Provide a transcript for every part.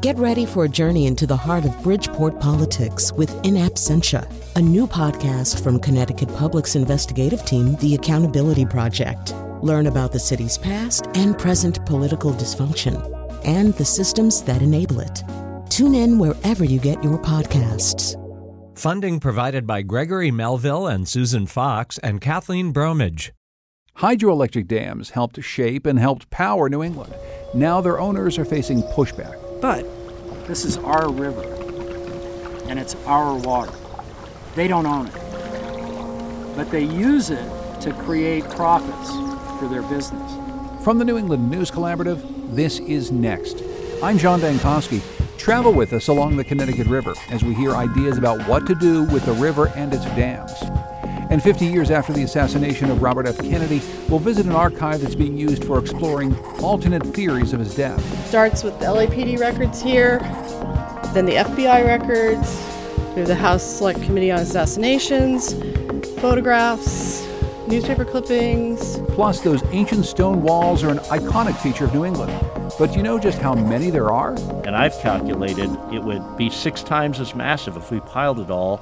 Get ready for a journey into the heart of Bridgeport politics with In Absentia, a new podcast from Connecticut Public's investigative team, The Accountability Project. Learn about the city's past and present political dysfunction and the systems that enable it. Tune in wherever you get your podcasts. Funding provided by Gregory Melville and Susan Fox and Kathleen Bromage. Hydroelectric dams helped shape and helped power New England. Now their owners are facing pushback. But this is our river, and it's our water. They don't own it, but they use it to create profits for their business. From the New England News Collaborative, this is Next. I'm John Dankosky. Travel with us along the Connecticut River as we hear ideas about what to do with the river and its dams. And 50 years after the assassination of Robert F. Kennedy, we'll visit an archive that's being used for exploring alternate theories of his death. Starts with the LAPD records here, then the FBI records, there's the House Select Committee on Assassinations, photographs, newspaper clippings. Plus, those ancient stone walls are an iconic feature of New England. But do you know just how many there are? And I've calculated it would be 6 times as massive if we piled it all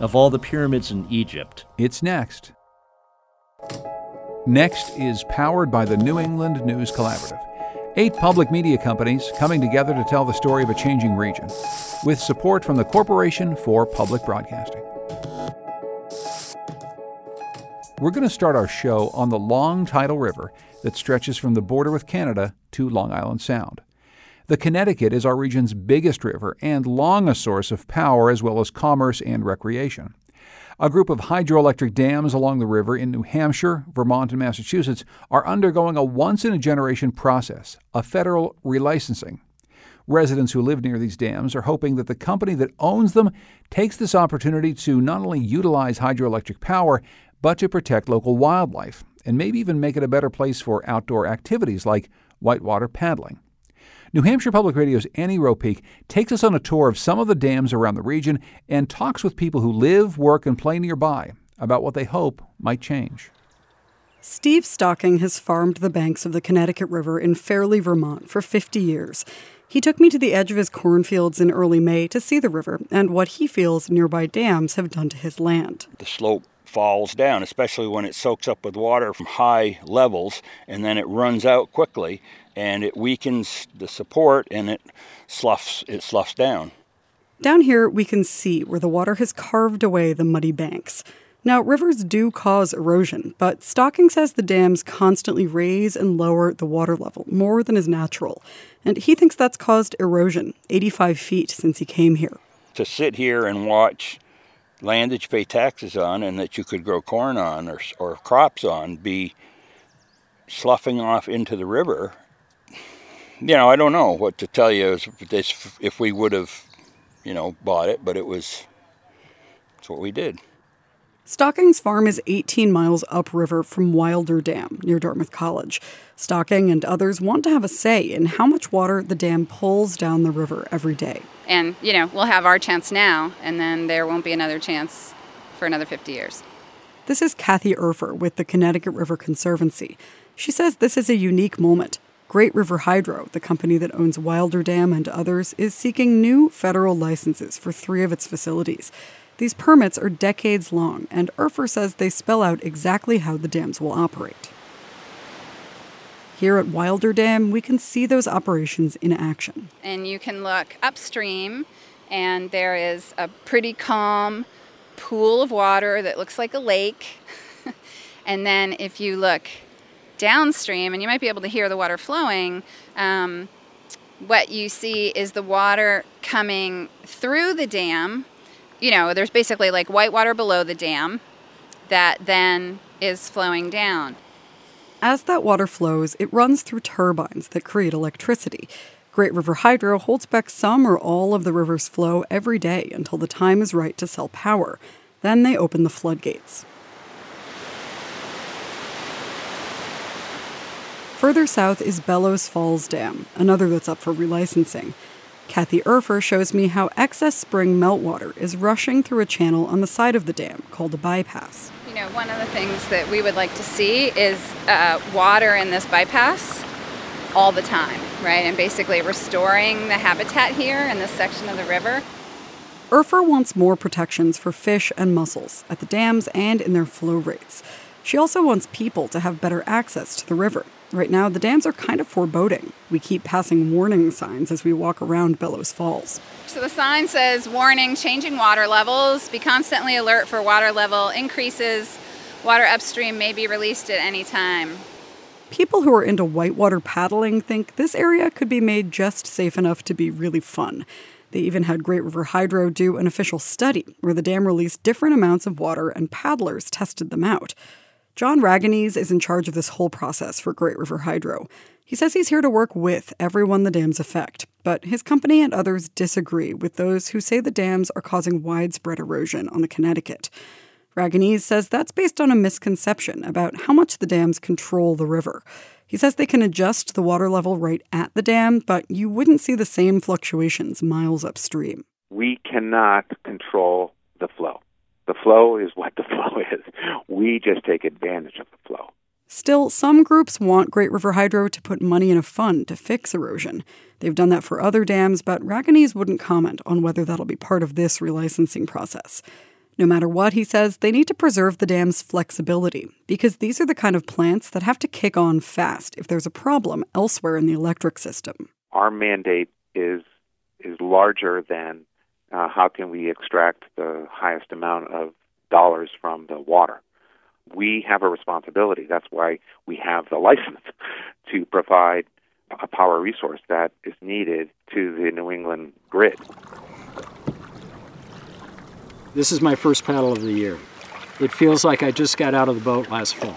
of all the pyramids in Egypt. It's Next. Next is powered by the New England News Collaborative. 8 public media companies coming together to tell the story of a changing region, with support from the Corporation for Public Broadcasting. We're going to start our show on the long tidal river that stretches from the border with Canada to Long Island Sound. The Connecticut is our region's biggest river and long a source of power as well as commerce and recreation. A group of hydroelectric dams along the river in New Hampshire, Vermont, and Massachusetts are undergoing a once-in-a-generation process, a federal relicensing. Residents who live near these dams are hoping that the company that owns them takes this opportunity to not only utilize hydroelectric power, but to protect local wildlife and maybe even make it a better place for outdoor activities like whitewater paddling. New Hampshire Public Radio's Annie Ropeik takes us on a tour of some of the dams around the region and talks with people who live, work, and play nearby about what they hope might change. Steve Stocking has farmed the banks of the Connecticut River in Fairlee, Vermont for 50 years. He took me to the edge of his cornfields in early May to see the river and what he feels nearby dams have done to his land. The slope falls down, especially when it soaks up with water from high levels, and then it runs out quickly, and it weakens the support, and it sloughs down. Down here, we can see where the water has carved away the muddy banks. Now, rivers do cause erosion, but Stocking says the dams constantly raise and lower the water level more than is natural, and he thinks that's caused erosion, 85 feet since he came here. To sit here and watch land that you pay taxes on and that you could grow corn on or crops on be sloughing off into the river, you know, I don't know what to tell you if we would have, bought it, but it's what we did. Stocking's farm is 18 miles upriver from Wilder Dam near Dartmouth College. Stocking and others want to have a say in how much water the dam pulls down the river every day. And, we'll have our chance now, and then there won't be another chance for another 50 years. This is Kathy Urffer with the Connecticut River Conservancy. She says this is a unique moment. Great River Hydro, the company that owns Wilder Dam and others, is seeking new federal licenses for 3 of its facilities. These permits are decades long, and Urffer says they spell out exactly how the dams will operate. Here at Wilder Dam, we can see those operations in action. And you can look upstream, and there is a pretty calm pool of water that looks like a lake. And then if you look downstream, and you might be able to hear the water flowing, what you see is the water coming through the dam. There's basically like white water below the dam that then is flowing down. As that water flows, it runs through turbines that create electricity. Great River Hydro holds back some or all of the river's flow every day until the time is right to sell power. Then they open the floodgates. Further south is Bellows Falls Dam, another that's up for relicensing. Kathy Urffer shows me how excess spring meltwater is rushing through a channel on the side of the dam called a bypass. One of the things that we would like to see is water in this bypass all the time, right? And basically restoring the habitat here in this section of the river. Urffer wants more protections for fish and mussels at the dams and in their flow rates. She also wants people to have better access to the river. Right now, the dams are kind of foreboding. We keep passing warning signs as we walk around Bellows Falls. So the sign says, warning, changing water levels. Be constantly alert for water level increases. Water upstream may be released at any time. People who are into whitewater paddling think this area could be made just safe enough to be really fun. They even had Great River Hydro do an official study where the dam released different amounts of water and paddlers tested them out. John Raganese is in charge of this whole process for Great River Hydro. He says he's here to work with everyone the dams affect, but his company and others disagree with those who say the dams are causing widespread erosion on the Connecticut. Raganese says that's based on a misconception about how much the dams control the river. He says they can adjust the water level right at the dam, but you wouldn't see the same fluctuations miles upstream. We cannot control the flow. The flow is what the flow is. We just take advantage of the flow. Still, some groups want Great River Hydro to put money in a fund to fix erosion. They've done that for other dams, but Raganese wouldn't comment on whether that'll be part of this relicensing process. No matter what, he says, they need to preserve the dam's flexibility, because these are the kind of plants that have to kick on fast if there's a problem elsewhere in the electric system. Our mandate is larger than how can we extract the highest amount of dollars from the water. We have a responsibility. That's why we have the license to provide a power resource that is needed to the New England grid. This is my first paddle of the year. It feels like I just got out of the boat last fall.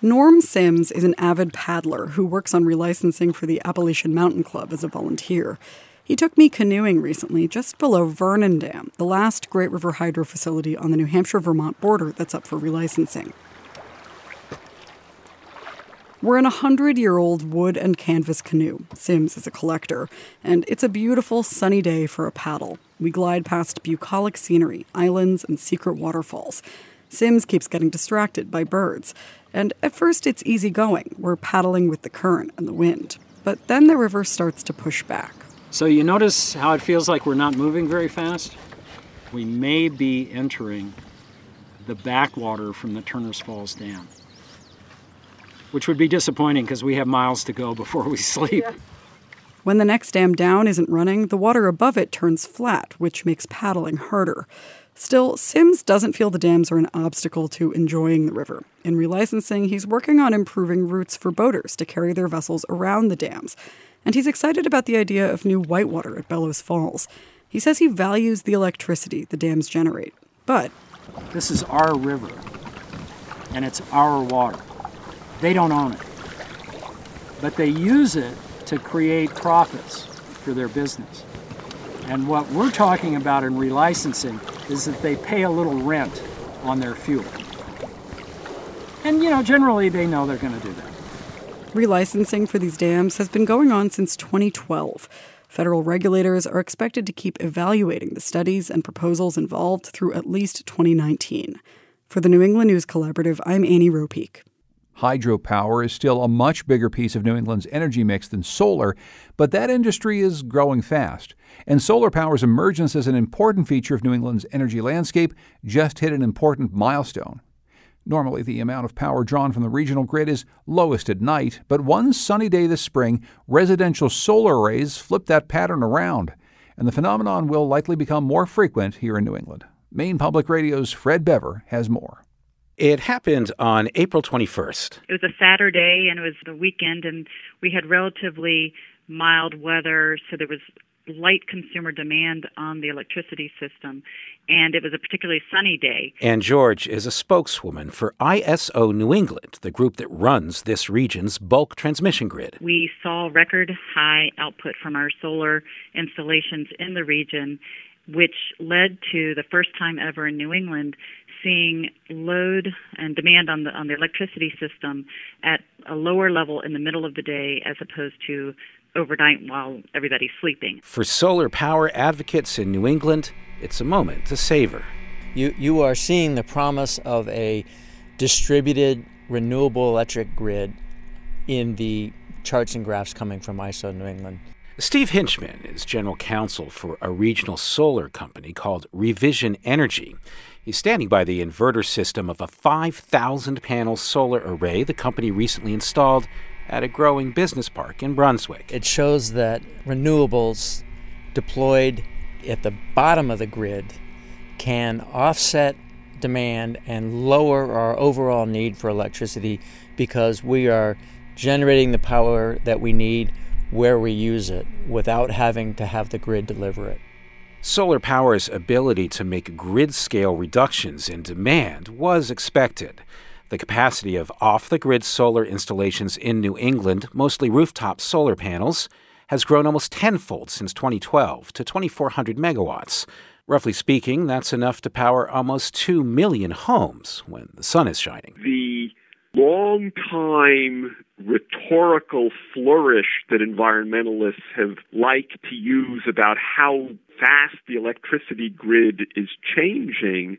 Norm Sims is an avid paddler who works on relicensing for the Appalachian Mountain Club as a volunteer. He took me canoeing recently just below Vernon Dam, the last Great River Hydro facility on the New Hampshire-Vermont border that's up for relicensing. We're in a 100-year-old wood and canvas canoe. Sims is a collector, and it's a beautiful sunny day for a paddle. We glide past bucolic scenery, islands, and secret waterfalls. Sims keeps getting distracted by birds. And at first it's easygoing. We're paddling with the current and the wind. But then the river starts to push back. So you notice how it feels like we're not moving very fast? We may be entering the backwater from the Turner's Falls Dam, which would be disappointing because we have miles to go before we sleep. Yeah. When the next dam down isn't running, the water above it turns flat, which makes paddling harder. Still, Sims doesn't feel the dams are an obstacle to enjoying the river. In relicensing, he's working on improving routes for boaters to carry their vessels around the dams. And he's excited about the idea of new whitewater at Bellows Falls. He says he values the electricity the dams generate. But this is our river, and it's our water. They don't own it, but they use it to create profits for their business. And what we're talking about in relicensing is that they pay a little rent on their fuel. And, you know, generally they know they're going to do that. Relicensing for these dams has been going on since 2012. Federal regulators are expected to keep evaluating the studies and proposals involved through at least 2019. For the New England News Collaborative, I'm Annie Ropeik. Hydropower is still a much bigger piece of New England's energy mix than solar, but that industry is growing fast. And solar power's emergence as an important feature of New England's energy landscape just hit an important milestone. Normally, the amount of power drawn from the regional grid is lowest at night, but one sunny day this spring, residential solar arrays flipped that pattern around, and the phenomenon will likely become more frequent here in New England. Maine Public Radio's Fred Bever has more. It happened on April 21st. It was a Saturday, and it was the weekend, and we had relatively mild weather, so there was light consumer demand on the electricity system, and it was a particularly sunny day. Ann George is a spokeswoman for ISO New England, the group that runs this region's bulk transmission grid. We saw record high output from our solar installations in the region, which led to the first time ever in New England seeing load and demand on the electricity system at a lower level in the middle of the day as opposed to overnight while everybody's sleeping. For solar power advocates in New England, it's a moment to savor. You are seeing the promise of a distributed renewable electric grid in the charts and graphs coming from ISO New England. Steve Hinchman is general counsel for a regional solar company called Revision Energy. He's standing by the inverter system of a 5,000-panel solar array the company recently installed at a growing business park in Brunswick. It shows that renewables deployed at the bottom of the grid can offset demand and lower our overall need for electricity because we are generating the power that we need where we use it without having to have the grid deliver it. Solar power's ability to make grid-scale reductions in demand was expected. The capacity of off-the-grid solar installations in New England, mostly rooftop solar panels, has grown almost tenfold since 2012 to 2,400 megawatts. Roughly speaking, that's enough to power almost 2 million homes when the sun is shining. The long-time rhetorical flourish that environmentalists have liked to use about how fast the electricity grid is changing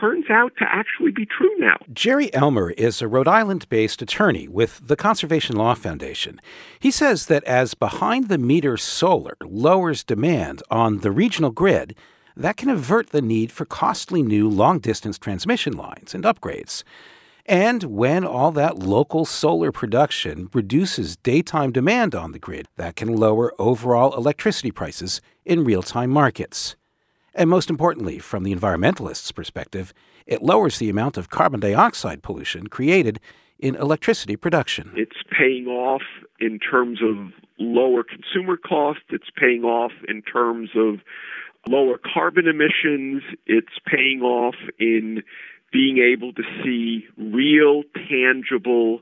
turns out to actually be true now. Jerry Elmer is a Rhode Island-based attorney with the Conservation Law Foundation. He says that as behind-the-meter solar lowers demand on the regional grid, that can avert the need for costly new long-distance transmission lines and upgrades. And when all that local solar production reduces daytime demand on the grid, that can lower overall electricity prices in real-time markets. And most importantly, from the environmentalist's perspective, it lowers the amount of carbon dioxide pollution created in electricity production. It's paying off in terms of lower consumer costs. It's paying off in terms of lower carbon emissions. It's paying off in being able to see real, tangible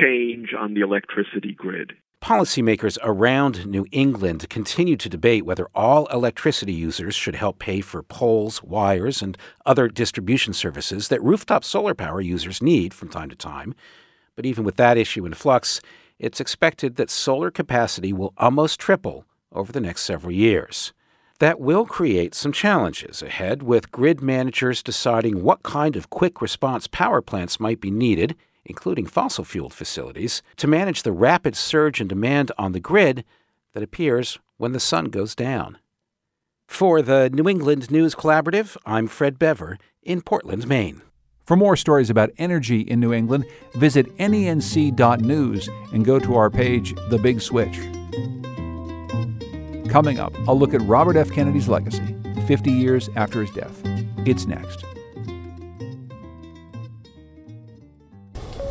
change on the electricity grid. Policymakers around New England continue to debate whether all electricity users should help pay for poles, wires, and other distribution services that rooftop solar power users need from time to time. But even with that issue in flux, it's expected that solar capacity will almost triple over the next several years. That will create some challenges ahead, with grid managers deciding what kind of quick response power plants might be needed, including fossil-fueled facilities, to manage the rapid surge in demand on the grid that appears when the sun goes down. For the New England News Collaborative, I'm Fred Bever in Portland, Maine. For more stories about energy in New England, visit nenc.news and go to our page, The Big Switch. Coming up, I'll look at Robert F. Kennedy's legacy, 50 years after his death. It's Next.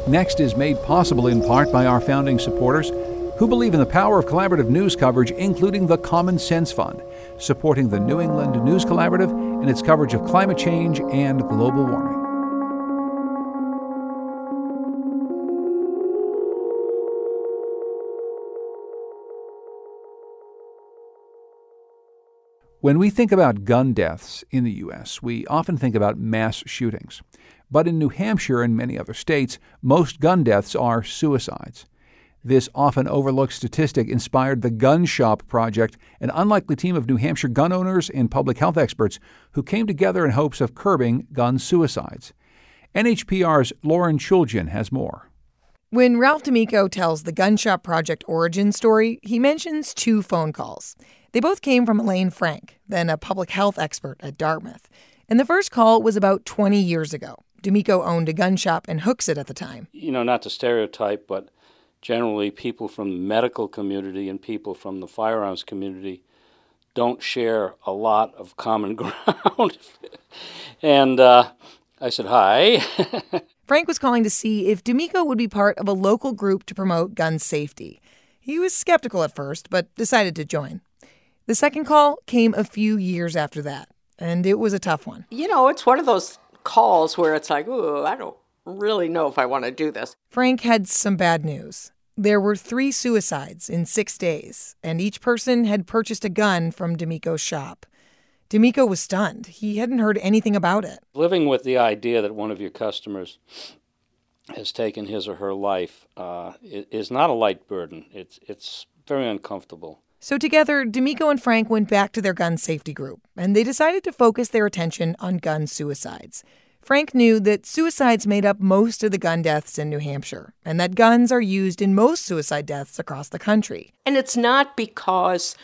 Next is made possible in part by our founding supporters who believe in the power of collaborative news coverage, including the Common Sense Fund, supporting the New England News Collaborative and its coverage of climate change and global warming. When we think about gun deaths in the U.S., we often think about mass shootings. But in New Hampshire and many other states, most gun deaths are suicides. This often overlooked statistic inspired the Gun Shop Project, an unlikely team of New Hampshire gun owners and public health experts who came together in hopes of curbing gun suicides. NHPR's Lauren Chooljian has more. When Ralph D'Amico tells the Gun Shop Project origin story, he mentions two phone calls. They both came from Elaine Frank, then a public health expert at Dartmouth. And the first call was about 20 years ago. D'Amico owned a gun shop in Hooksett at the time. You know, not to stereotype, but generally people from the medical community and people from the firearms community don't share a lot of common ground. And I said, hi. Frank was calling to see if D'Amico would be part of a local group to promote gun safety. He was skeptical at first, but decided to join. The second call came a few years after that, and it was a tough one. You know, it's one of those calls where it's like, ooh, I don't really know if I want to do this. Frank had some bad news. There were 3 suicides in 6 days, and each person had purchased a gun from D'Amico's shop. D'Amico was stunned. He hadn't heard anything about it. Living with the idea that one of your customers has taken his or her life is not a light burden. It's very uncomfortable. So together, D'Amico and Frank went back to their gun safety group, and they decided to focus their attention on gun suicides. Frank knew that suicides made up most of the gun deaths in New Hampshire, and that guns are used in most suicide deaths across the country. And it's not because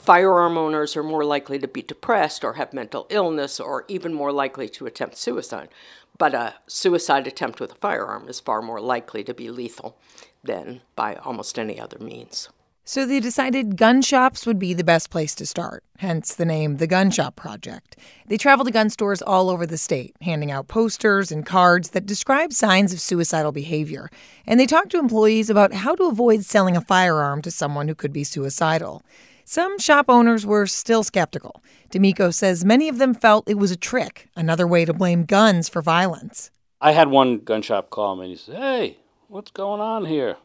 firearm owners are more likely to be depressed or have mental illness or even more likely to attempt suicide. But a suicide attempt with a firearm is far more likely to be lethal than by almost any other means. So they decided gun shops would be the best place to start, hence the name The Gun Shop Project. They traveled to gun stores all over the state, handing out posters and cards that describe signs of suicidal behavior. And they talked to employees about how to avoid selling a firearm to someone who could be suicidal. Some shop owners were still skeptical. D'Amico says many of them felt it was a trick, another way to blame guns for violence. I had one gun shop call me and he said, "Hey, what's going on here?"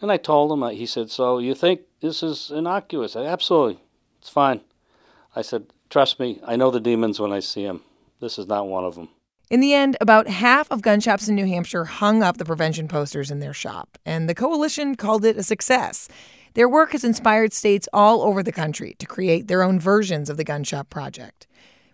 And I told him, he said, "So you think this is innocuous?" I said, "Absolutely. It's fine." I said, "Trust me, I know the demons when I see them. This is not one of them." In the end, about half of gun shops in New Hampshire hung up the prevention posters in their shop, and the coalition called it a success. Their work has inspired states all over the country to create their own versions of the Gun Shop Project.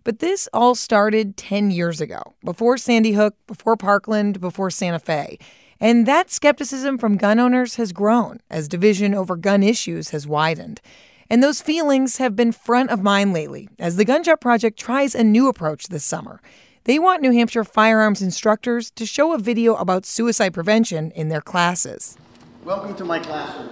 But this all started 10 years ago, before Sandy Hook, before Parkland, before Santa Fe. And that skepticism from gun owners has grown as division over gun issues has widened. And those feelings have been front of mind lately as the Gun Shop Project tries a new approach this summer. They want New Hampshire firearms instructors to show a video about suicide prevention in their classes. Welcome to my classroom.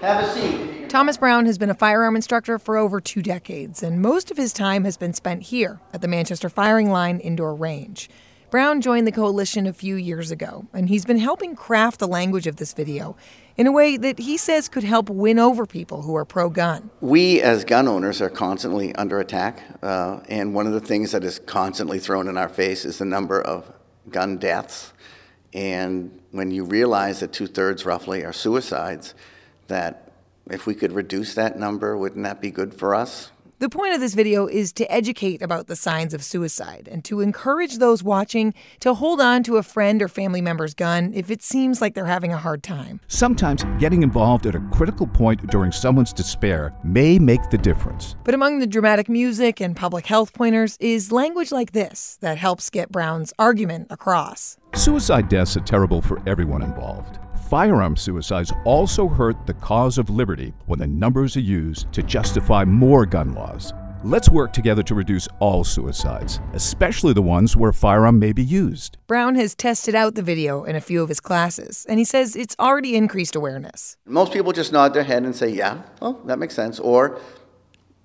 Have a seat. Thomas Brown has been a firearm instructor for over 2 decades, and most of his time has been spent here at the Manchester Firing Line Indoor Range. Brown joined the coalition a few years ago, and he's been helping craft the language of this video in a way that he says could help win over people who are pro-gun. We as gun owners are constantly under attack, and one of the things that is constantly thrown in our face is the number of gun deaths. And when you realize that 2/3 roughly are suicides, that if we could reduce that number, wouldn't that be good for us? The point of this video is to educate about the signs of suicide and to encourage those watching to hold on to a friend or family member's gun if it seems like they're having a hard time. Sometimes getting involved at a critical point during someone's despair may make the difference. But among the dramatic music and public health pointers is language like this that helps get Brown's argument across. Suicide deaths are terrible for everyone involved. Firearm suicides also hurt the cause of liberty when the numbers are used to justify more gun laws. Let's work together to reduce all suicides, especially the ones where a firearm may be used. Brown has tested out the video in a few of his classes, and he says it's already increased awareness. Most people just nod their head and say, "Yeah, well, that makes sense," or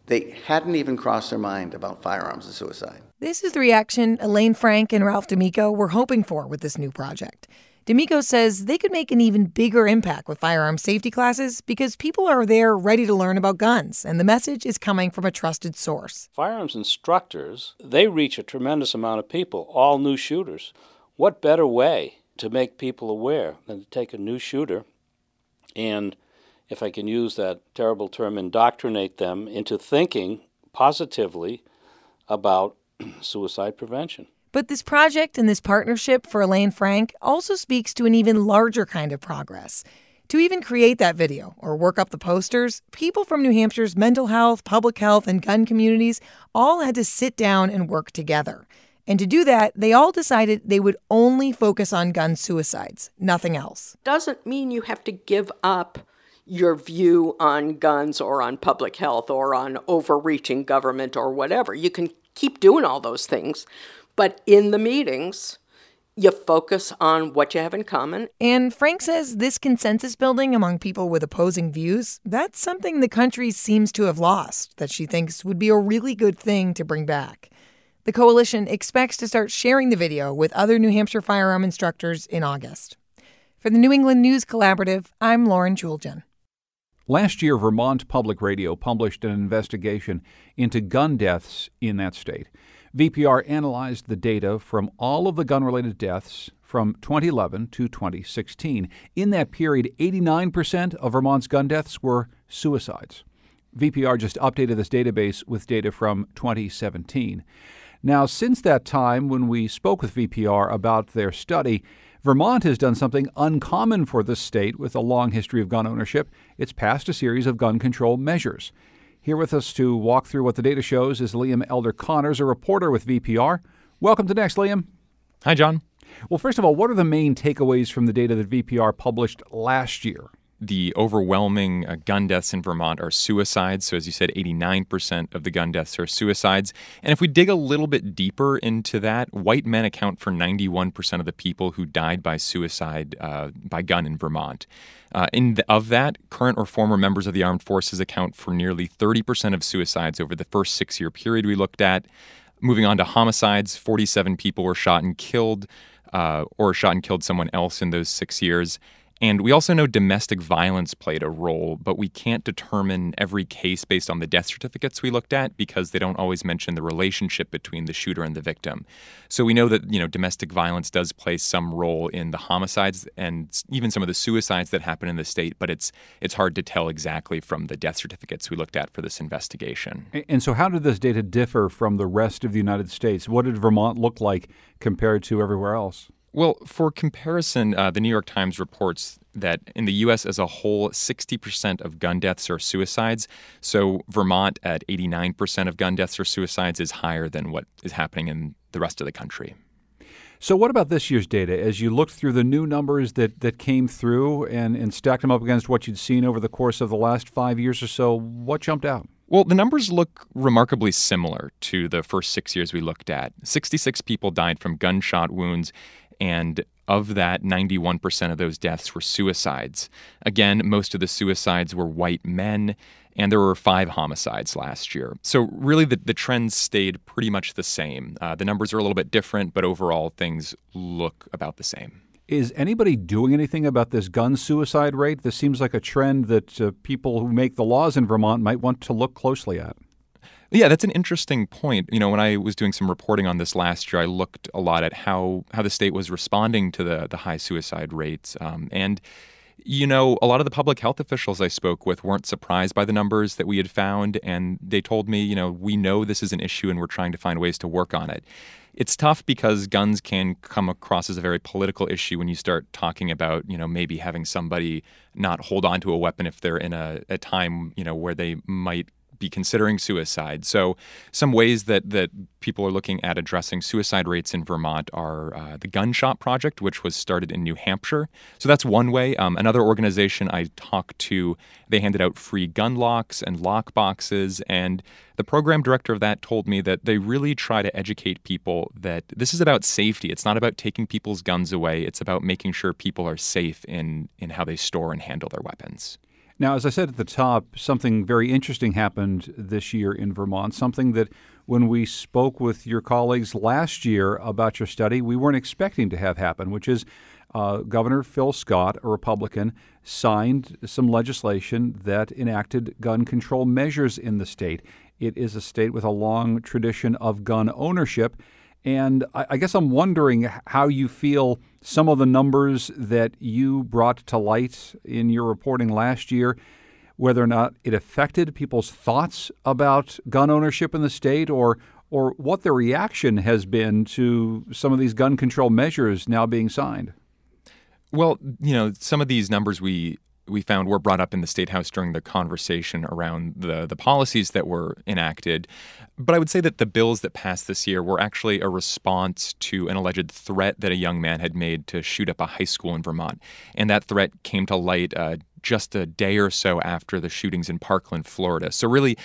they hadn't even crossed their mind about firearms and suicide. This is the reaction Elaine Frank and Ralph D'Amico were hoping for with this new project. D'Amico says they could make an even bigger impact with firearm safety classes because people are there ready to learn about guns, and the message is coming from a trusted source. Firearms instructors, they reach a tremendous amount of people, all new shooters. What better way to make people aware than to take a new shooter and, if I can use that terrible term, indoctrinate them into thinking positively about suicide prevention. But this project and this partnership for Elaine Frank also speaks to an even larger kind of progress. To even create that video or work up the posters, people from New Hampshire's mental health, public health, and gun communities all had to sit down and work together. And to do that, they all decided they would only focus on gun suicides, nothing else. Doesn't mean you have to give up your view on guns or on public health or on overreaching government or whatever. You can keep doing all those things. But in the meetings, you focus on what you have in common. And Frank says this consensus building among people with opposing views, that's something the country seems to have lost that she thinks would be a really good thing to bring back. The coalition expects to start sharing the video with other New Hampshire firearm instructors in August. For the New England News Collaborative, I'm Lauren Chooljian. Last year, Vermont Public Radio published an investigation into gun deaths in that state. VPR analyzed the data from all of the gun-related deaths from 2011 to 2016. In that period, 89% of Vermont's gun deaths were suicides. VPR just updated this database with data from 2017. Now, since that time, when we spoke with VPR about their study, Vermont has done something uncommon for this state with a long history of gun ownership. It's passed a series of gun control measures. Here with us to walk through what the data shows is Liam Elder-Connors, a reporter with VPR. Welcome to Next, Liam. Hi, John. Well, first of all, what are the main takeaways from the data that VPR published last year? The overwhelming gun deaths in Vermont are suicides. So as you said, 89% of the gun deaths are suicides. And if we dig a little bit deeper into that, white men account for 91% of the people who died by suicide by gun in Vermont. Of that, current or former members of the armed forces account for nearly 30% of suicides over the first 6-year period we looked at. Moving on to homicides, 47 people were shot and killed or shot and killed someone else in those 6 years. And we also know domestic violence played a role, but we can't determine every case based on the death certificates we looked at because they don't always mention the relationship between the shooter and the victim. So we know that, you know, domestic violence does play some role in the homicides and even some of the suicides that happen in the state, but it's hard to tell exactly from the death certificates we looked at for this investigation. And so how did this data differ from the rest of the United States? What did Vermont look like compared to everywhere else? Well, for comparison, the New York Times reports that in the U.S. as a whole, 60% of gun deaths are suicides. So Vermont at 89% of gun deaths are suicides is higher than what is happening in the rest of the country. So what about this year's data? As you looked through the new numbers that came through and stacked them up against what you'd seen over the course of the last 5 years or so, what jumped out? Well, the numbers look remarkably similar to the first 6 years we looked at. 66 people died from gunshot wounds. And of that, 91% of those deaths were suicides. Again, most of the suicides were white men, and there were 5 homicides last year. So really, the trends stayed pretty much the same. The numbers are a little bit different, but overall, things look about the same. Is anybody doing anything about this gun suicide rate? This seems like a trend that people who make the laws in Vermont might want to look closely at. Yeah, that's an interesting point. You know, when I was doing some reporting on this last year, I looked a lot at how the state was responding to the high suicide rates. And, you know, a lot of the public health officials I spoke with weren't surprised by the numbers that we had found. And they told me, you know, we know this is an issue and we're trying to find ways to work on it. It's tough because guns can come across as a very political issue when you start talking about, you know, maybe having somebody not hold on to a weapon if they're in a time, you know, where they might be considering suicide. So some ways that people are looking at addressing suicide rates in Vermont are the Gun Shop Project, which was started in New Hampshire. So that's one way. Another organization I talked to, they handed out free gun locks and lock boxes. And the program director of that told me that they really try to educate people that this is about safety. It's not about taking people's guns away. It's about making sure people are safe in how they store and handle their weapons. Now, as I said at the top, something very interesting happened this year in Vermont, something that when we spoke with your colleagues last year about your study, we weren't expecting to have happen, which is Governor Phil Scott, a Republican, signed some legislation that enacted gun control measures in the state. It is a state with a long tradition of gun ownership. And I guess I'm wondering how you feel some of the numbers that you brought to light in your reporting last year, whether or not it affected people's thoughts about gun ownership in the state or what their reaction has been to some of these gun control measures now being signed. Well, you know, some of these numbers we found were brought up in the State House during the conversation around the policies that were enacted. But I would say that the bills that passed this year were actually a response to an alleged threat that a young man had made to shoot up a high school in Vermont. And that threat came to light just a day or so after the shootings in Parkland, Florida. So really,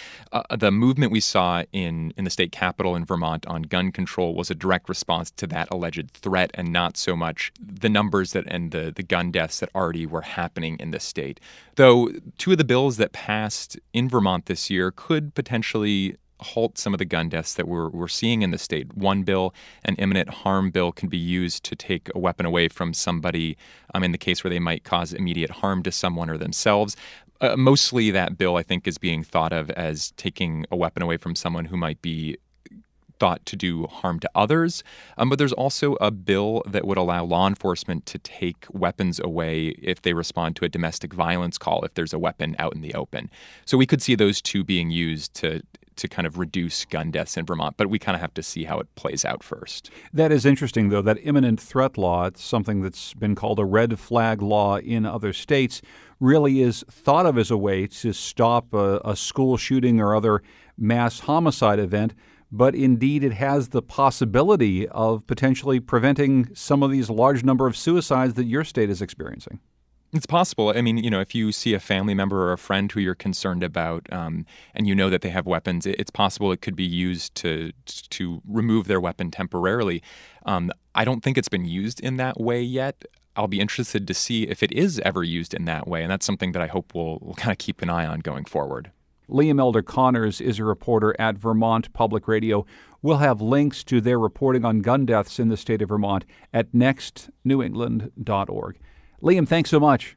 the movement we saw in the state capitol in Vermont on gun control was a direct response to that alleged threat and not so much the numbers that and the gun deaths that already were happening in the state. Though two of the bills that passed in Vermont this year could potentially halt some of the gun deaths that we're seeing in the state. One bill, an imminent harm bill, can be used to take a weapon away from somebody in the case where they might cause immediate harm to someone or themselves. Mostly that bill, I think, is being thought of as taking a weapon away from someone who might be thought to do harm to others. But there's also a bill that would allow law enforcement to take weapons away if they respond to a domestic violence call, if there's a weapon out in the open. So we could see those two being used to kind of reduce gun deaths in Vermont, but we kind of have to see how it plays out first. That is interesting, though, that imminent threat law, it's something that's been called a red flag law in other states, really is thought of as a way to stop a school shooting or other mass homicide event. but indeed it has the possibility of potentially preventing some of these large number of suicides that your state is experiencing. It's possible. I mean, you know, if you see a family member or a friend who you're concerned about, and you know that they have weapons, it's possible it could be used to remove their weapon temporarily. I don't think it's been used in that way yet. I'll be interested to see if it is ever used in that way, and that's something that I hope we'll kind of keep an eye on going forward. Liam Elder-Connors is a reporter at Vermont Public Radio. We'll have links to their reporting on gun deaths in the state of Vermont at nextnewengland.org. Liam, thanks so much.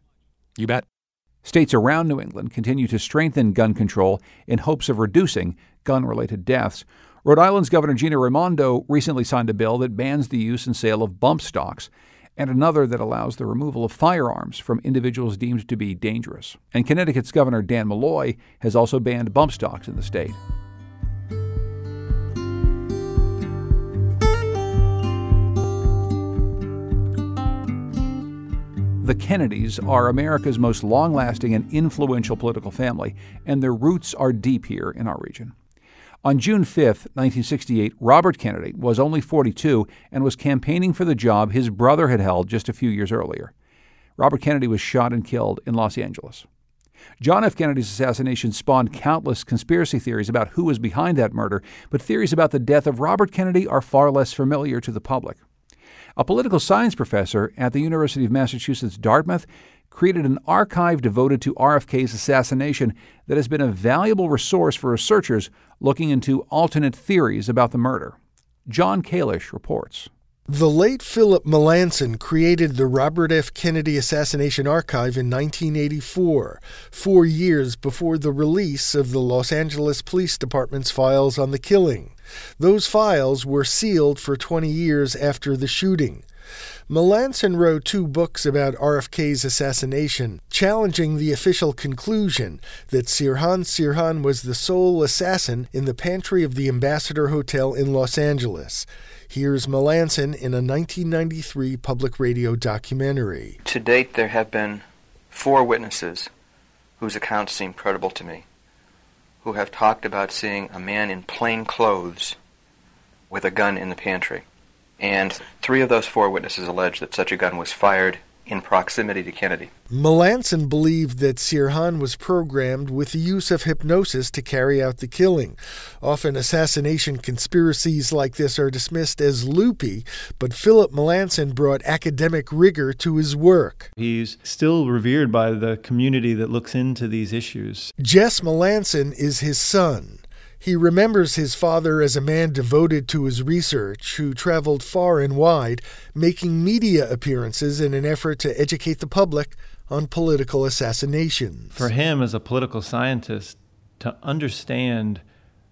You bet. States around New England continue to strengthen gun control in hopes of reducing gun-related deaths. Rhode Island's Governor Gina Raimondo recently signed a bill that bans the use and sale of bump stocks, and another that allows the removal of firearms from individuals deemed to be dangerous. And Connecticut's Governor Dan Malloy has also banned bump stocks in the state. The Kennedys are America's most long-lasting and influential political family, and their roots are deep here in our region. On June 5th, 1968, Robert Kennedy was only 42 and was campaigning for the job his brother had held just a few years earlier. Robert Kennedy was shot and killed in Los Angeles. John F. Kennedy's assassination spawned countless conspiracy theories about who was behind that murder, but theories about the death of Robert Kennedy are far less familiar to the public. A political science professor at the University of Massachusetts Dartmouth created an archive devoted to RFK's assassination that has been a valuable resource for researchers looking into alternate theories about the murder. John Kalish reports. The late Philip Melanson created the Robert F. Kennedy Assassination Archive in 1984, 4 years before the release of the Los Angeles Police Department's files on the killing. Those files were sealed for 20 years after the shooting. Melanson wrote 2 books about RFK's assassination, challenging the official conclusion that Sirhan Sirhan was the sole assassin in the pantry of the Ambassador Hotel in Los Angeles. Here's Melanson in a 1993 public radio documentary. To date, there have been 4 witnesses whose accounts seem credible to me, who have talked about seeing a man in plain clothes with a gun in the pantry. And 3 of those 4 witnesses alleged that such a gun was fired in proximity to Kennedy. Melanson believed that Sirhan was programmed with the use of hypnosis to carry out the killing. Often assassination conspiracies like this are dismissed as loopy, but Philip Melanson brought academic rigor to his work. He's still revered by the community that looks into these issues. Jess Melanson is his son. He remembers his father as a man devoted to his research who traveled far and wide, making media appearances in an effort to educate the public on political assassinations. For him, as a political scientist, to understand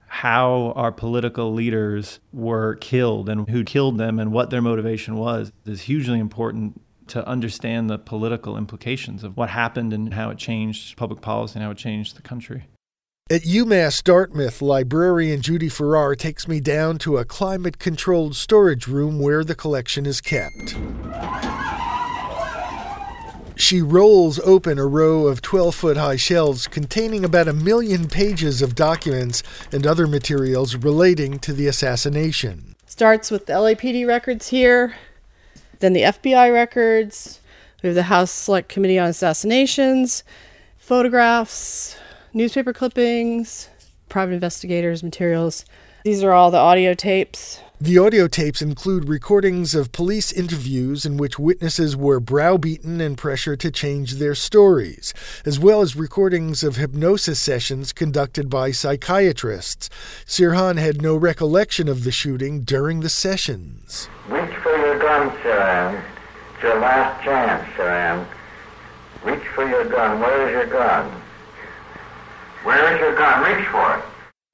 how our political leaders were killed and who killed them and what their motivation was is hugely important to understand the political implications of what happened and how it changed public policy and how it changed the country. At UMass Dartmouth, librarian Judy Farrar takes me down to a climate-controlled storage room where the collection is kept. She rolls open a row of 12-foot-high shelves containing about 1 million pages of documents and other materials relating to the assassination. Starts with the LAPD records here, then the FBI records, we have the House Select Committee on Assassinations, photographs, newspaper clippings, private investigators' materials. These are all the audio tapes. The audio tapes include recordings of police interviews in which witnesses were browbeaten and pressured to change their stories, as well as recordings of hypnosis sessions conducted by psychiatrists. Sirhan had no recollection of the shooting during the sessions. Reach for your gun, Sirhan. It's your last chance, Sirhan. Reach for your gun. Where is your gun? Where is your gun? Reach for it.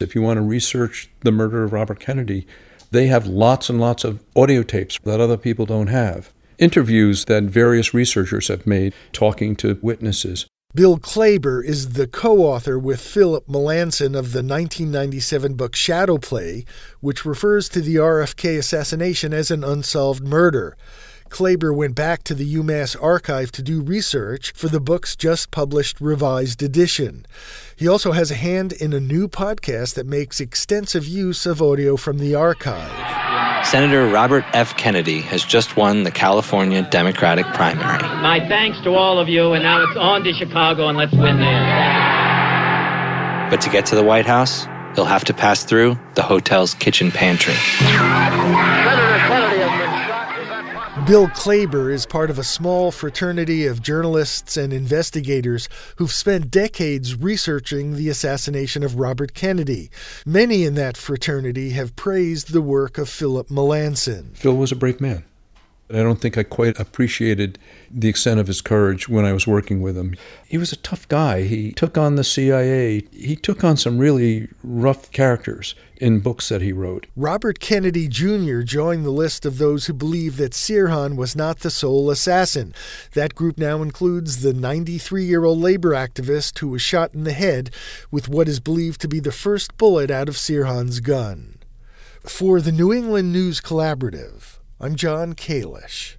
If you want to research the murder of Robert Kennedy, they have lots and lots of audio tapes that other people don't have. Interviews that various researchers have made talking to witnesses. Bill Klaber is the co-author with Philip Melanson of the 1997 book Shadow Play, which refers to the RFK assassination as an unsolved murder. Klaber went back to the UMass archive to do research for the book's just published revised edition. He also has a hand in a new podcast that makes extensive use of audio from the archive. Senator Robert F. Kennedy has just won the California Democratic primary. My thanks to all of you, and now it's on to Chicago, and let's win there. But to get to the White House, he'll have to pass through the hotel's kitchen pantry. Bill Klaber is part of a small fraternity of journalists and investigators who've spent decades researching the assassination of Robert Kennedy. Many in that fraternity have praised the work of Philip Melanson. Phil was a brave man. I don't think I quite appreciated the extent of his courage when I was working with him. He was a tough guy. He took on the CIA. He took on some really rough characters in books that he wrote. Robert Kennedy Jr. joined the list of those who believe that Sirhan was not the sole assassin. That group now includes the 93-year-old labor activist who was shot in the head with what is believed to be the first bullet out of Sirhan's gun. For the New England News Collaborative, I'm John Kalish.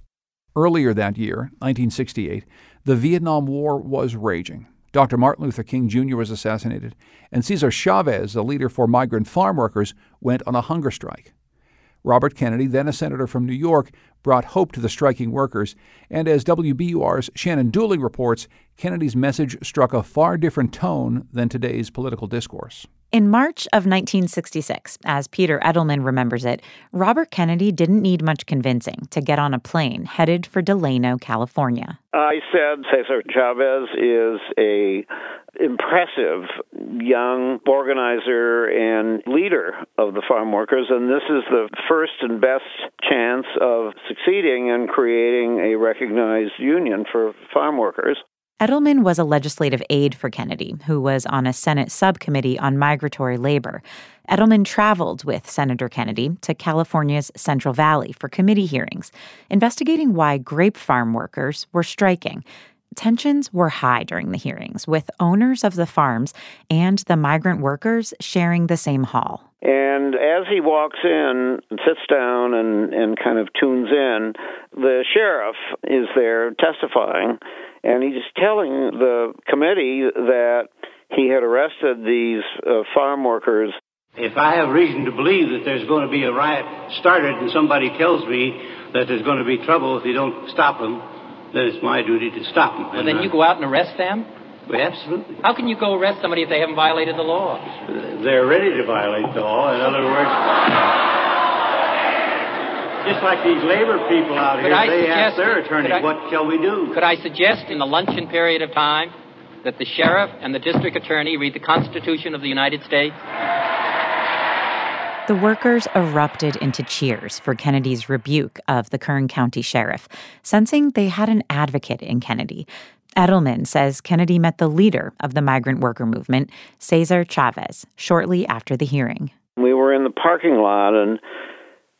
Earlier that year, 1968, the Vietnam War was raging. Dr. Martin Luther King Jr. was assassinated, and Cesar Chavez, the leader for migrant farm workers, went on a hunger strike. Robert Kennedy, then a senator from New York, brought hope to the striking workers, and as WBUR's Shannon Dooling reports, Kennedy's message struck a far different tone than today's political discourse. In March of 1966, as Peter Edelman remembers it, Robert Kennedy didn't need much convincing to get on a plane headed for Delano, California. I said Cesar Chavez is a impressive young organizer and leader of the farm workers, and this is the first and best chance of succeeding in creating a recognized union for farm workers. Edelman was a legislative aide for Kennedy, who was on a Senate subcommittee on migratory labor. Edelman traveled with Senator Kennedy to California's Central Valley for committee hearings, investigating why grape farm workers were striking. Tensions were high during the hearings, with owners of the farms and the migrant workers sharing the same hall. And as he walks in and sits down and kind of tunes in, the sheriff is there testifying, and he's telling the committee that he had arrested these farm workers. If I have reason to believe that there's going to be a riot started and somebody tells me that there's going to be trouble if you don't stop them, then it's my duty to stop them. Well, then you go out and arrest them? Well, absolutely. How can you go arrest somebody if they haven't violated the law? They're ready to violate the law. In other words, just like these labor people out here, they ask their attorney, what shall we do? Could I suggest in the luncheon period of time that the sheriff and the district attorney read the Constitution of the United States? The workers erupted into cheers for Kennedy's rebuke of the Kern County sheriff, sensing they had an advocate in Kennedy. Edelman says Kennedy met the leader of the migrant worker movement, Cesar Chavez, shortly after the hearing. We were in the parking lot, and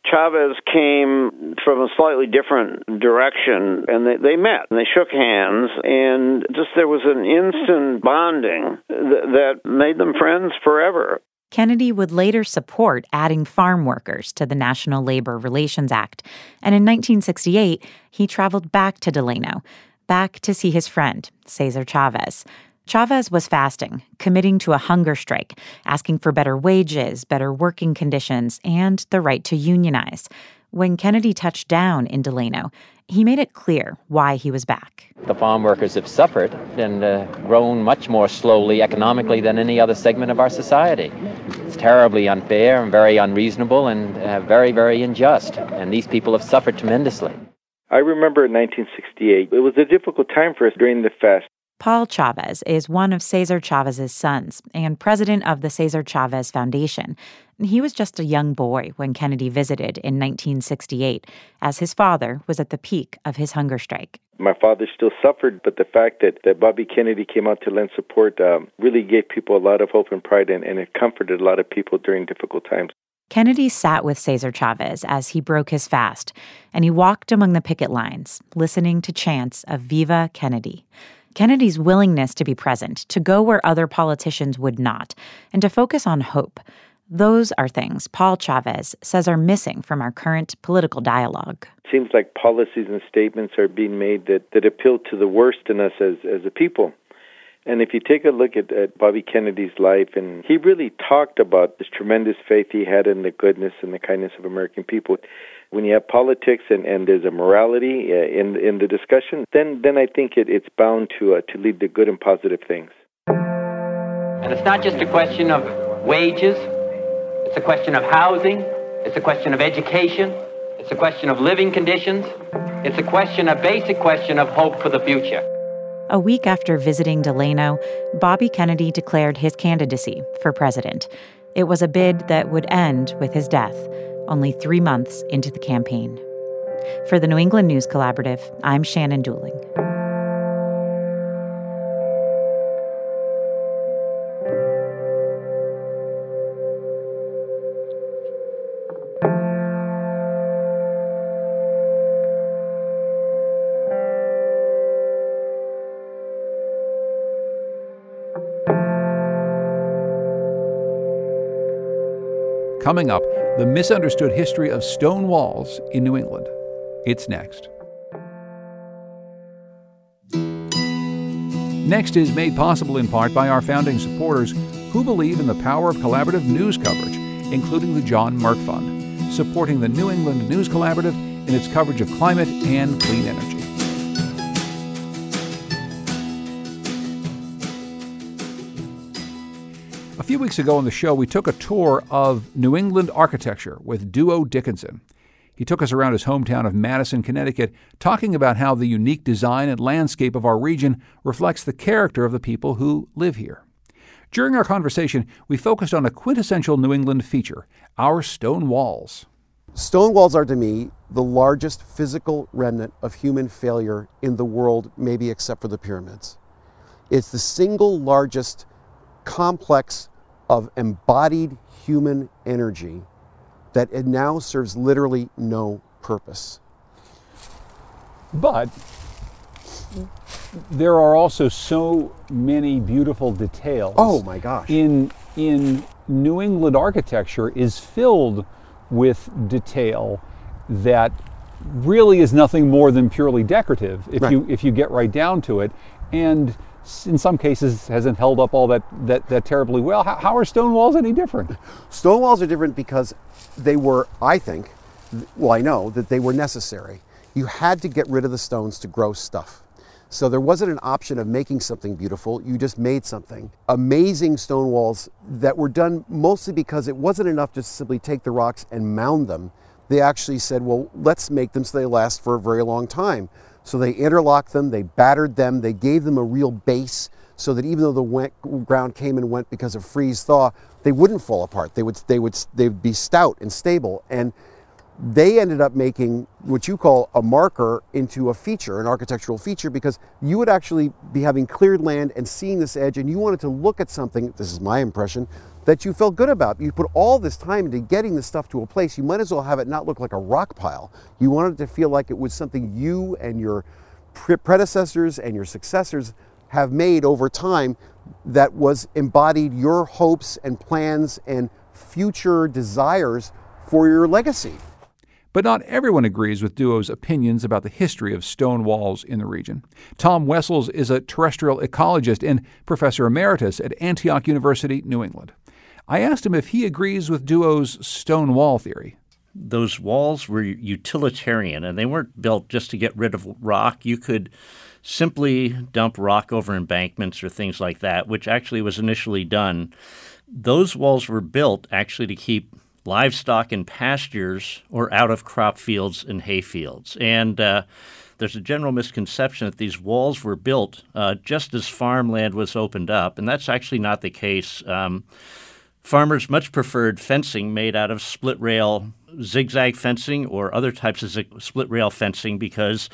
Chavez came from a slightly different direction, and they met, and they shook hands, and just there was an instant bonding that made them friends forever. Kennedy would later support adding farm workers to the National Labor Relations Act. And in 1968, he traveled back to Delano, back to see his friend, Cesar Chavez. Chavez was fasting, committing to a hunger strike, asking for better wages, better working conditions, and the right to unionize. When Kennedy touched down in Delano, he made it clear why he was back. The farm workers have suffered and grown much more slowly economically than any other segment of our society. It's terribly unfair and very unreasonable and very, very unjust. And these people have suffered tremendously. I remember in 1968, it was a difficult time for us during the fast. Paul Chavez is one of Cesar Chavez's sons and president of the Cesar Chavez Foundation. He was just a young boy when Kennedy visited in 1968, as his father was at the peak of his hunger strike. My father still suffered, but the fact that Bobby Kennedy came out to lend support really gave people a lot of hope and pride, and it comforted a lot of people during difficult times. Kennedy sat with Cesar Chavez as he broke his fast, and he walked among the picket lines, listening to chants of Viva Kennedy. Kennedy's willingness to be present, to go where other politicians would not, and to focus on hope. Those are things Paul Chavez says are missing from our current political dialogue. It seems like policies and statements are being made that appeal to the worst in us as a people. And if you take a look at Bobby Kennedy's life, and he really talked about this tremendous faith he had in the goodness and the kindness of American people. When you have politics and there's a morality in the discussion, then I think it's bound to lead to good and positive things. And it's not just a question of wages. It's a question of housing. It's a question of education. It's a question of living conditions. It's a basic question of hope for the future. A week after visiting Delano, Bobby Kennedy declared his candidacy for president. It was a bid that would end with his death, only 3 months into the campaign. For the New England News Collaborative, I'm Shannon Dooling. Coming up, the misunderstood history of stone walls in New England. It's next. Next is made possible in part by our founding supporters who believe in the power of collaborative news coverage, including the John Murk Fund, supporting the New England News Collaborative in its coverage of climate and clean energy. A few weeks ago on the show, we took a tour of New England architecture with Duo Dickinson. He took us around his hometown of Madison, Connecticut, talking about how the unique design and landscape of our region reflects the character of the people who live here. During our conversation, we focused on a quintessential New England feature, our stone walls. Stone walls are, to me, the largest physical remnant of human failure in the world, maybe except for the pyramids. It's the single largest complex of embodied human energy that it now serves literally no purpose. But there are also so many beautiful details. Oh my gosh. In New England architecture is filled with detail that really is nothing more than purely decorative if you get right down to it, and in some cases hasn't held up all that terribly well. How are stone walls any different? Stone walls are different because they were, I know that they were necessary. You had to get rid of the stones to grow stuff. So there wasn't an option of making something beautiful, you just made something. Amazing stone walls that were done mostly because it wasn't enough to simply take the rocks and mound them. They actually said, well, let's make them so they last for a very long time. So they interlocked them, they battered them, they gave them a real base so that even though the ground came and went because of freeze-thaw, they wouldn't fall apart. They would be stout and stable. And they ended up making what you call a marker into a feature, an architectural feature, because you would actually be having cleared land and seeing this edge, and you wanted to look at something, this is my impression, that you felt good about. You put all this time into getting this stuff to a place, you might as well have it not look like a rock pile. You wanted it to feel like it was something you and your predecessors and your successors have made over time that was embodied your hopes and plans and future desires for your legacy. But not everyone agrees with Duo's opinions about the history of stone walls in the region. Tom Wessels is a terrestrial ecologist and professor emeritus at Antioch University, New England. I asked him if he agrees with Duo's stone wall theory. Those walls were utilitarian, and they weren't built just to get rid of rock. You could simply dump rock over embankments or things like that, which actually was initially done. Those walls were built actually to keep livestock in pastures or out of crop fields and hay fields. And there's a general misconception that these walls were built just as farmland was opened up, and that's actually not the case. Farmers much preferred fencing made out of split rail zigzag fencing or other types of split rail fencing because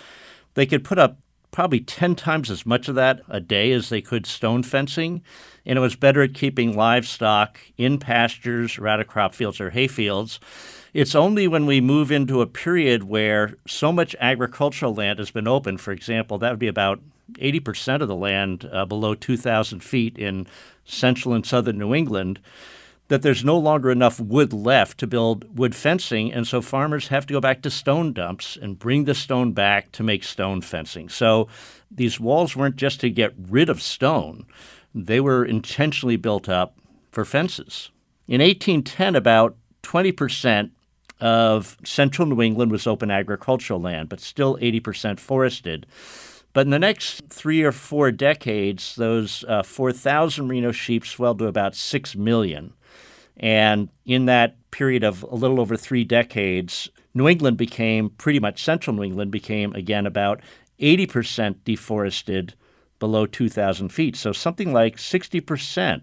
they could put up probably 10 times as much of that a day as they could stone fencing, and it was better at keeping livestock in pastures or out of crop fields or hay fields. It's only when we move into a period where so much agricultural land has been open, for example, that would be about 80% of the land below 2,000 feet in central and southern New England, that there's no longer enough wood left to build wood fencing, and so farmers have to go back to stone dumps and bring the stone back to make stone fencing. So these walls weren't just to get rid of stone. They were intentionally built up for fences. In 1810, about 20% of central New England was open agricultural land, but still 80% forested. But in the next 3 or 4 decades, those 4,000 Reno sheep swelled to about 6 million. And in that period of a little over 3 decades, New England became, pretty much central New England became, again, about 80% deforested below 2,000 feet. So something like 60%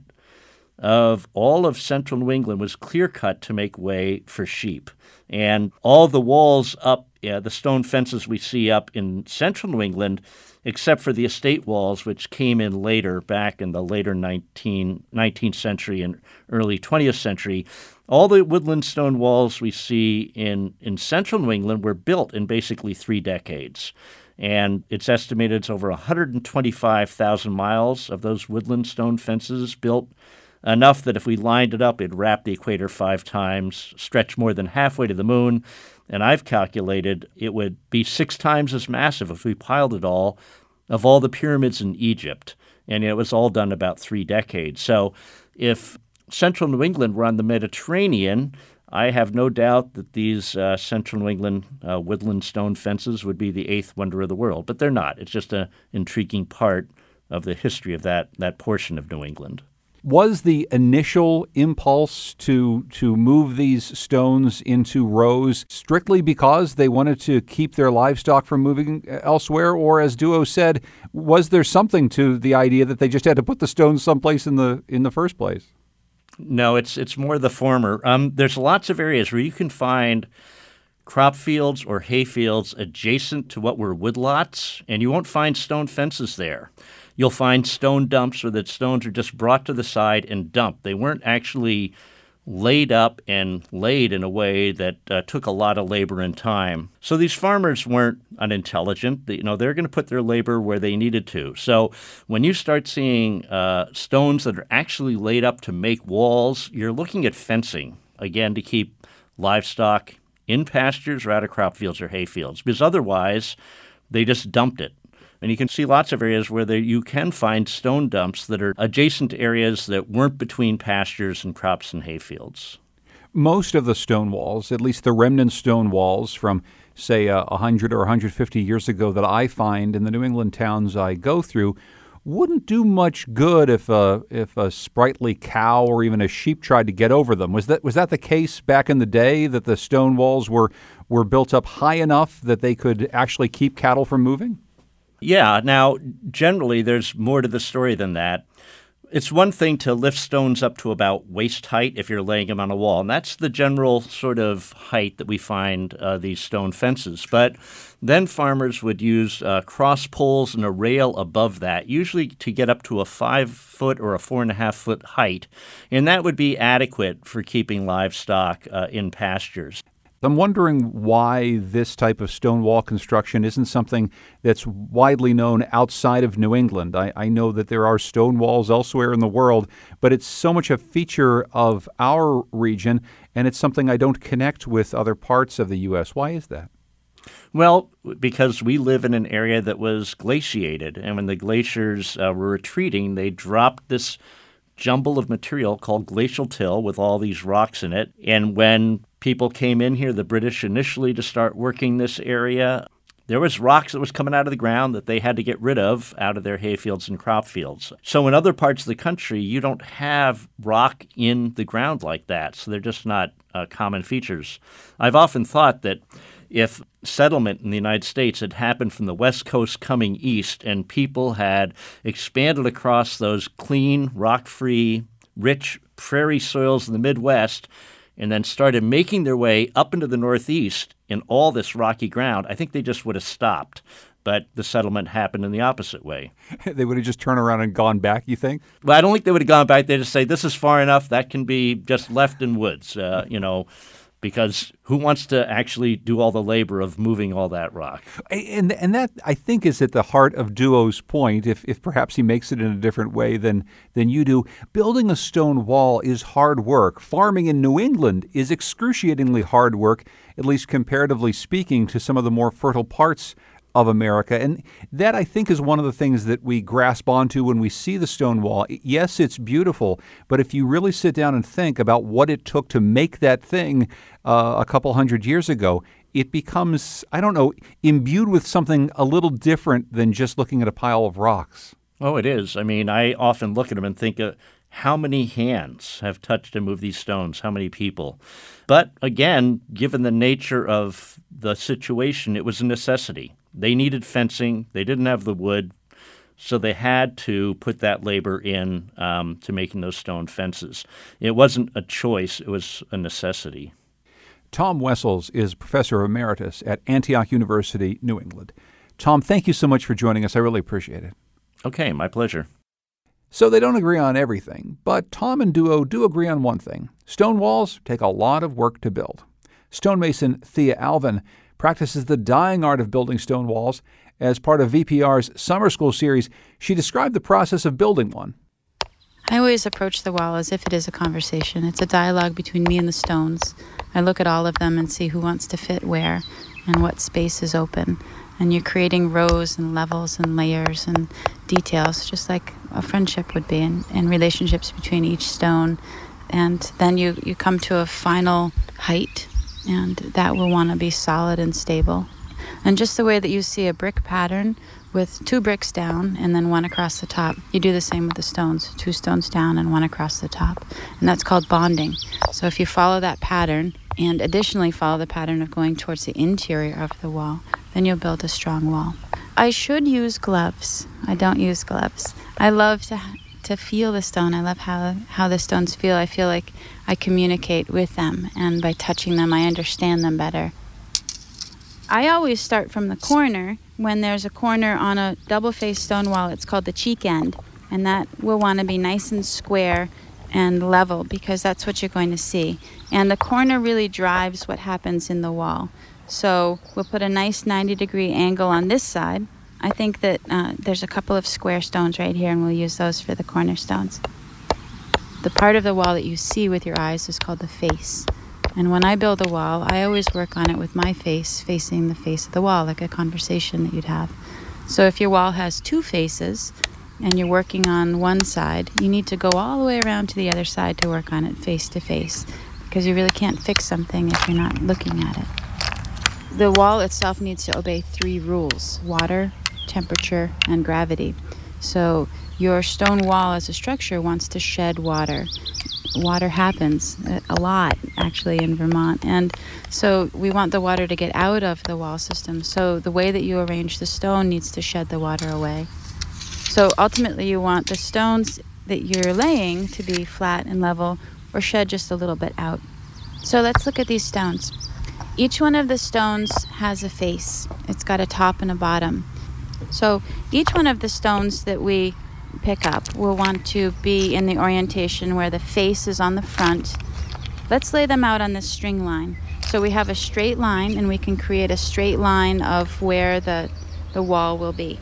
of all of central New England was clear-cut to make way for sheep. And all the walls up, the stone fences we see up in central New England, except for the estate walls, which came in later, back in the later 19th century and early 20th century, all the woodland stone walls we see in central New England were built in basically 3 decades. And it's estimated it's over 125,000 miles of those woodland stone fences built, enough that if we lined it up, it'd wrap the equator 5 times, stretch more than halfway to the moon. And I've calculated it would be 6 times as massive if we piled it all of all the pyramids in Egypt. And it was all done about 3 decades. So if central New England were on the Mediterranean, I have no doubt that these central New England woodland stone fences would be the 8th wonder of the world. But they're not. It's just an intriguing part of the history of that portion of New England. Was the initial impulse to move these stones into rows strictly because they wanted to keep their livestock from moving elsewhere? Or, as Duo said, was there something to the idea that they just had to put the stones someplace in the first place? No, it's more the former. There's lots of areas where you can find crop fields or hay fields adjacent to what were woodlots, and you won't find stone fences there. You'll find stone dumps where the stones are just brought to the side and dumped. They weren't actually laid up and laid in a way that took a lot of labor and time. So these farmers weren't unintelligent. They're going to put their labor where they needed to. So when you start seeing stones that are actually laid up to make walls, you're looking at fencing, again, to keep livestock in pastures or out of crop fields or hay fields, because otherwise they just dumped it. And you can see lots of areas where you can find stone dumps that are adjacent to areas that weren't between pastures and crops and hayfields. Most of the stone walls, at least the remnant stone walls from, say, 100 or 150 years ago that I find in the New England towns I go through, wouldn't do much good if a sprightly cow or even a sheep tried to get over them. Was that the case back in the day, that the stone walls were built up high enough that they could actually keep cattle from moving? Yeah. Now, generally, there's more to the story than that. It's one thing to lift stones up to about waist height if you're laying them on a wall, and that's the general sort of height that we find these stone fences. But then farmers would use cross poles and a rail above that, usually to get up to a 5-foot or a 4.5-foot height, and that would be adequate for keeping livestock in pastures. I'm wondering why this type of stone wall construction isn't something that's widely known outside of New England. I know that there are stone walls elsewhere in the world, but it's so much a feature of our region, and it's something I don't connect with other parts of the U.S. Why is that? Well, because we live in an area that was glaciated, and when the glaciers were retreating, they dropped this jumble of material called glacial till with all these rocks in it. And when people came in here, the British initially, to start working this area, there was rocks that was coming out of the ground that they had to get rid of out of their hayfields and crop fields. So in other parts of the country, you don't have rock in the ground like that. So they're just not common features. I've often thought that if settlement in the United States had happened from the West Coast coming east and people had expanded across those clean, rock-free, rich prairie soils in the Midwest and then started making their way up into the Northeast in all this rocky ground, I think they just would have stopped. But the settlement happened in the opposite way. They would have just turned around and gone back, you think? Well, I don't think they would have gone back. They'd just say, this is far enough. That can be just left in woods, because who wants to actually do all the labor of moving all that rock? And that, I think, is at the heart of Duo's point, if perhaps he makes it in a different way than you do. Building a stone wall is hard work. Farming in New England is excruciatingly hard work, at least comparatively speaking, to some of the more fertile parts of America. And that, I think, is one of the things that we grasp onto when we see the stone wall. Yes, it's beautiful, but if you really sit down and think about what it took to make that thing a couple hundred years ago, it becomes, I don't know, imbued with something a little different than just looking at a pile of rocks. Oh, it is. I mean, I often look at them and think, how many hands have touched and moved these stones? How many people? But again, given the nature of the situation, it was a necessity. They needed fencing. They didn't have the wood. So they had to put that labor in to making those stone fences. It wasn't a choice. It was a necessity. Tom Wessels is Professor Emeritus at Antioch University, New England. Tom, thank you so much for joining us. I really appreciate it. Okay, my pleasure. So they don't agree on everything, but Tom and Duo do agree on one thing. Stone walls take a lot of work to build. Stonemason Thea Alvin practices the dying art of building stone walls. As part of VPR's summer school series, she described the process of building one. I always approach the wall as if it is a conversation. It's a dialogue between me and the stones. I look at all of them and see who wants to fit where and what space is open. And you're creating rows and levels and layers and details, just like a friendship would be, and relationships between each stone. And then you come to a final height, and that will want to be solid and stable. And just the way that you see a brick pattern with two bricks down and then one across the top, you do the same with the stones, two stones down and one across the top. And that's called bonding. So if you follow that pattern and additionally follow the pattern of going towards the interior of the wall, then you'll build a strong wall. I should use gloves. I don't use gloves. I love to feel the stone. I love how the stones feel. I feel like I communicate with them, and by touching them, I understand them better. I always start from the corner. When there's a corner on a double-faced stone wall, it's called the cheek end, and that will want to be nice and square and level, because that's what you're going to see. And the corner really drives what happens in the wall. So we'll put a nice 90-degree angle on this side. I think that there's a couple of square stones right here, and we'll use those for the cornerstones. The part of the wall that you see with your eyes is called the face. And when I build a wall, I always work on it with my face facing the face of the wall, like a conversation that you'd have. So if your wall has two faces and you're working on one side, you need to go all the way around to the other side to work on it face to face, because you really can't fix something if you're not looking at it. The wall itself needs to obey three rules: water, temperature, and gravity. So your stone wall as a structure wants to shed water. Water happens a lot, actually, in Vermont. And so we want the water to get out of the wall system. So the way that you arrange the stone needs to shed the water away. So ultimately, you want the stones that you're laying to be flat and level, or shed just a little bit out. So let's look at these stones. Each one of the stones has a face. It's got a top and a bottom. So each one of the stones that we pick up will want to be in the orientation where the face is on the front. Let's lay them out on this string line. So we have a straight line, and we can create a straight line of where the wall will be.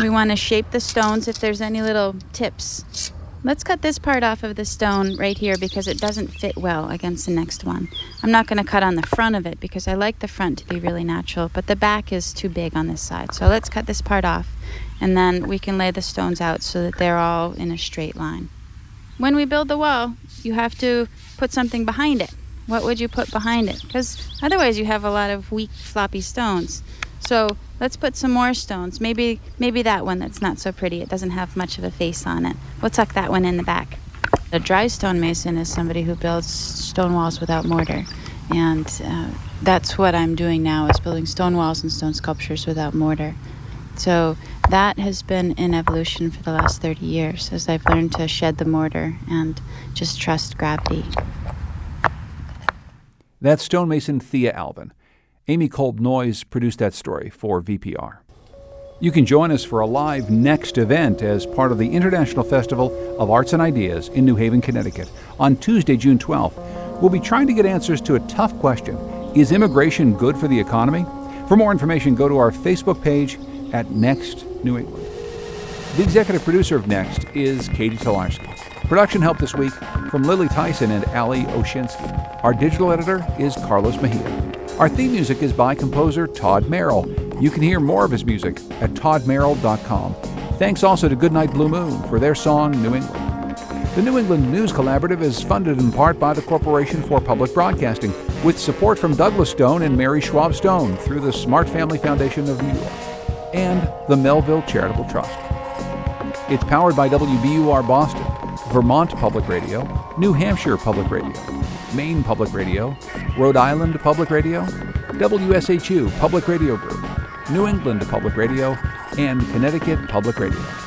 We want to shape the stones if there's any little tips. Let's cut this part off of the stone right here because it doesn't fit well against the next one. I'm not going to cut on the front of it because I like the front to be really natural, but the back is too big on this side. So let's cut this part off, and then we can lay the stones out so that they're all in a straight line. When we build the wall, you have to put something behind it. What would you put behind it? Because otherwise you have a lot of weak, floppy stones. So let's put some more stones. Maybe that one that's not so pretty. It doesn't have much of a face on it. We'll tuck that one in the back. A dry stonemason is somebody who builds stone walls without mortar. And that's what I'm doing now, is building stone walls and stone sculptures without mortar. So that has been in evolution for the last 30 years, as I've learned to shed the mortar and just trust gravity. That's stonemason Thea Alvin. Amy Kolb-Noyes produced that story for VPR. You can join us for a live Next event as part of the International Festival of Arts and Ideas in New Haven, Connecticut on Tuesday, June 12th. we'll be trying to get answers to a tough question. Is immigration good for the economy? For more information, go to our Facebook page at Next New England. The executive producer of Next is Katie Tolarski. Production help this week from Lily Tyson and Ali Oshinsky. Our digital editor is Carlos Mejia. Our theme music is by composer Todd Merrill. You can hear more of his music at toddmerrill.com. Thanks also to Goodnight Blue Moon for their song, New England. The New England News Collaborative is funded in part by the Corporation for Public Broadcasting, with support from Douglas Stone and Mary Schwab Stone through the Smart Family Foundation of New York and the Melville Charitable Trust. It's powered by WBUR Boston, Vermont Public Radio, New Hampshire Public Radio, Maine Public Radio, Rhode Island Public Radio, WSHU Public Radio Group, New England Public Radio, and Connecticut Public Radio.